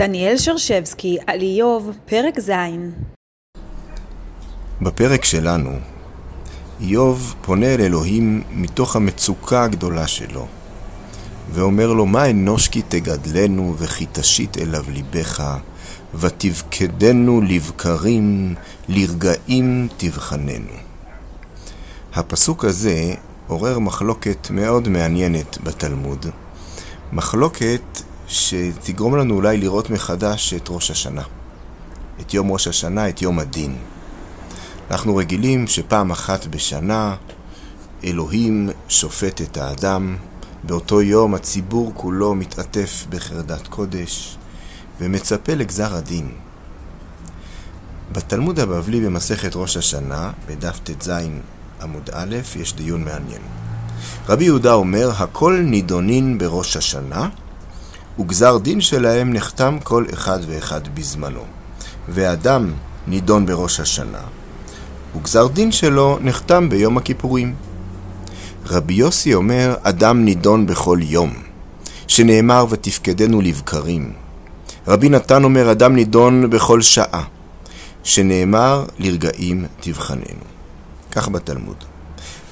דניאל שרשבסקי על איוב, פרק ז'. בפרק שלנו, איוב פונה אל אלוהים מתוך המצוקה הגדולה שלו, ואומר לו, מה אנוש כי תגדלנו וכי תשית אליו ליבך, ותבקדנו לבקרים, לרגעים תבחננו. הפסוק הזה עורר מחלוקת מאוד מעניינת בתלמוד, מחלוקת שתגרום לנו אולי לראות מחדש את ראש השנה, את יום ראש השנה, את יום הדין. אנחנו רגילים שפעם אחת בשנה אלוהים שופט את האדם, באותו יום הציבור כולו מתעטף בחרדת קודש ומצפה לגזר הדין. בתלמוד הבבלי במסכת ראש השנה, בדף תז עמוד א', יש דיון מעניין. רבי יהודה אומר, הכל נידונין בראש השנה, וגזר דין שלהם נחתם כל אחד ואחד בזמנו. ואדם נידון בראש השנה, וגזר דין שלו נחתם ביום הכיפורים. רבי יוסי אומר, אדם נידון בכל יום, שנאמר ותפקדנו לבקרים. רבי נתן אומר, אדם נידון בכל שעה, שנאמר לרגעים תבחננו. כך בתלמוד.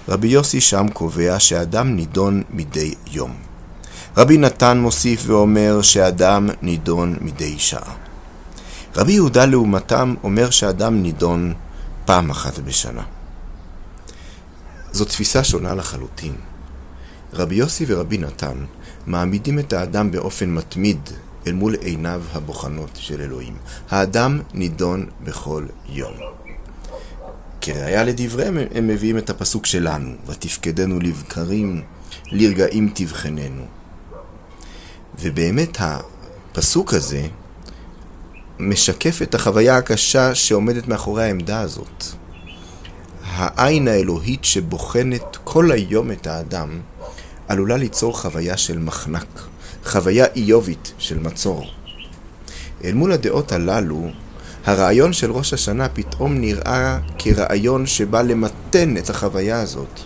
רבי יוסי שם קובע שאדם נידון מדי יום. רבי נתן מוסיף ואומר שאדם נידון מדי שעה. רבי יהודה לעומתם אומר שאדם נידון פעם אחת בשנה. זו תפיסה שונה לחלוטין. רבי יוסי ורבי נתן מעמידים את האדם באופן מתמיד אל מול עיניו הבוחנות של אלוהים. האדם נידון בכל יום. כראיה לדבריהם הם מביאים את הפסוק שלנו, ותפקדנו לבקרים, לרגעים תבחננו. ובאמת הפסוק הזה משקף את החוויה הקשה שעומדת מאחורי העמדה הזאת. העין האלוהית שבוחנת כל היום את האדם עלולה ליצור חוויה של מחנק, חוויה איובית של מצור. אל מול הדעות הללו, הרעיון של ראש השנה פתאום נראה כרעיון שבא למתן את החוויה הזאת.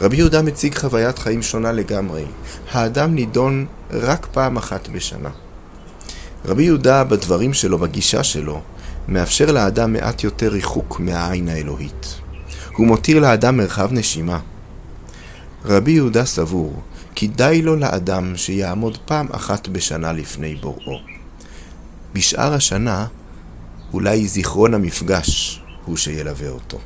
רבי יהודה מציג חוויית חיים שונה לגמרי. האדם נידון רק פעם אחת בשנה. רבי יהודה בדברים שלו, בגישה שלו, מאפשר לאדם מעט יותר ריחוק מהעין האלוהית. הוא מותיר לאדם מרחב נשימה. רבי יהודה סבור כי די לו לאדם שיעמוד פעם אחת בשנה לפני בוראו. בשאר השנה אולי זיכרון המפגש הוא שילווה אותו.